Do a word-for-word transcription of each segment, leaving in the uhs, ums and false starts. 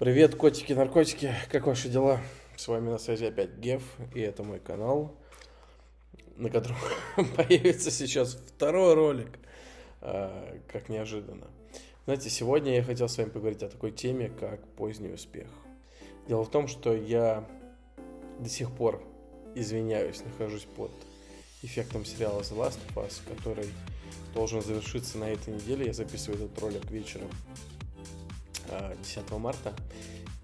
Привет, котики, наркотики, как ваши дела? С вами на связи опять Геф, и это мой канал, на котором появится сейчас второй ролик, как неожиданно. Знаете, сегодня я хотел с вами поговорить о такой теме, как поздний успех. Дело в том, что я до сих пор, извиняюсь, нахожусь под эффектом сериала The Last of Us, который должен завершиться на этой неделе. Я записываю этот ролик вечером десятого марта.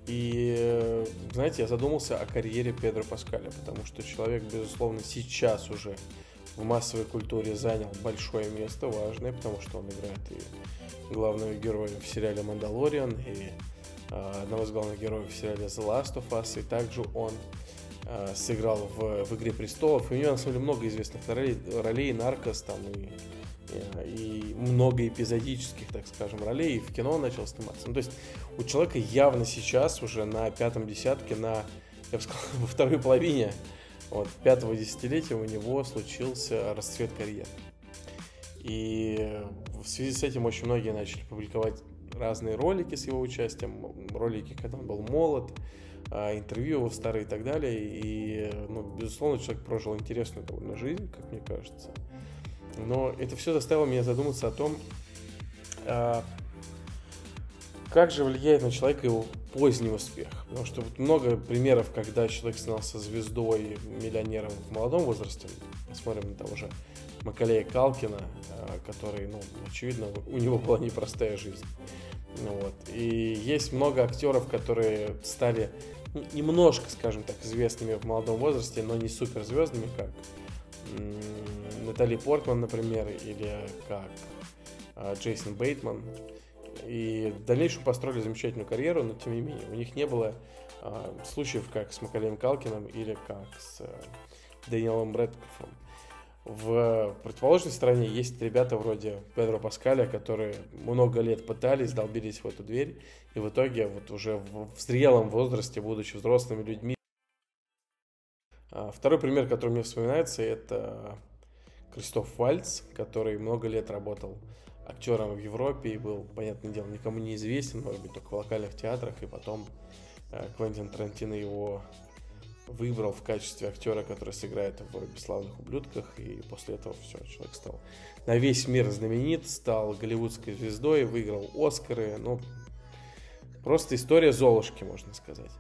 И, знаете, я задумался о карьере Педро Паскаля, потому что человек, безусловно, сейчас уже в массовой культуре занял большое место, важное, потому что он играет и главного героя в сериале «Мандалориан», и а, одного из главных героев в сериале «The Last of Us», и также он а, сыграл в, в «Игре престолов». И у него, на самом деле, много известных ролей, ролей «Наркос», там, и и много эпизодических, так скажем, ролей, и в кино начал сниматься. Ну, то есть у человека явно сейчас уже на пятом десятке, на, я бы сказал, во второй половине вот, пятого десятилетия у него случился расцвет карьеры. И в связи с этим очень многие начали публиковать разные ролики с его участием, ролики, когда он был молод, интервью его старые и так далее. И, ну, безусловно, человек прожил интересную довольно жизнь, как мне кажется. Но это все заставило меня задуматься о том, как же влияет на человека его поздний успех. Потому что вот много примеров, когда человек становился звездой, миллионером в молодом возрасте. Посмотрим на того же Маколея Калкина, который, ну, очевидно, у него была непростая жизнь. Вот. И есть много актеров, которые стали немножко, скажем так, известными в молодом возрасте, но не суперзвездными, как Натали Портман, например, или как Джейсон Бейтман. И в дальнейшем построили замечательную карьеру, но тем не менее у них не было а, случаев, как с Маколеем Калкиным или как с а, Даниэлом Брэдкоффом. В противоположной стороне есть ребята вроде Педро Паскаля, которые много лет пытались, долбились в эту дверь, и в итоге вот уже в, в зрелом возрасте, будучи взрослыми людьми. Второй пример, который мне вспоминается, это Кристоф Вальц, который много лет работал актером в Европе и был, понятное дело, никому не известен, может быть, только в локальных театрах, и потом Квентин Тарантино его выбрал в качестве актера, который сыграет в «Бесславных ублюдках», и после этого все, человек стал на весь мир знаменит, стал голливудской звездой, выиграл «Оскары», ну, просто история «Золушки», можно сказать.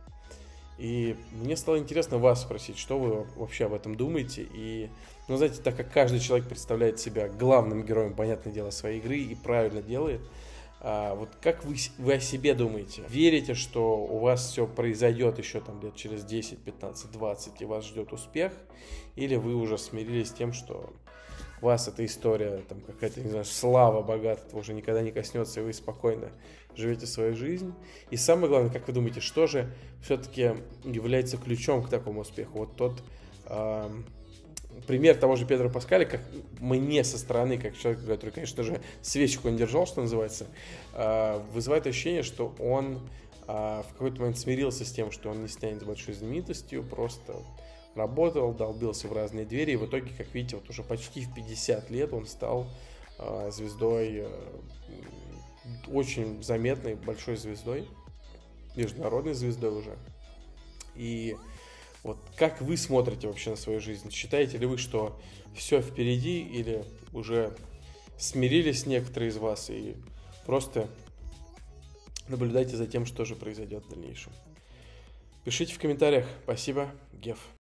И мне стало интересно вас спросить, что вы вообще об этом думаете. И, ну, знаете, так как каждый человек представляет себя главным героем, понятное дело, своей игры и правильно делает, а вот как вы, вы о себе думаете? Верите, что у вас все произойдет еще там лет через десять, пятнадцать, двадцать, и вас ждет успех? Или вы уже смирились с тем, что вас эта история, там какая-то, не знаю, слава, богатство уже никогда не коснется, и вы спокойно живете свою жизнь? И самое главное, как вы думаете, что же все-таки является ключом к такому успеху? Вот тот э, пример того же Педро Паскаля, как мне со стороны, как человек, который, конечно же, свечку не держал, что называется, э, вызывает ощущение, что он э, в какой-то момент смирился с тем, что он не станет большой знаменитостью, просто работал, долбился в разные двери, и в итоге, как видите, вот уже почти в пятьдесят лет он стал э, звездой, э, очень заметной, большой звездой, международной звездой уже. И вот как вы смотрите вообще на свою жизнь? Считаете ли вы, что все впереди, или уже смирились некоторые из вас и просто наблюдайте за тем, что же произойдет в дальнейшем? Пишите в комментариях. Спасибо, Геф.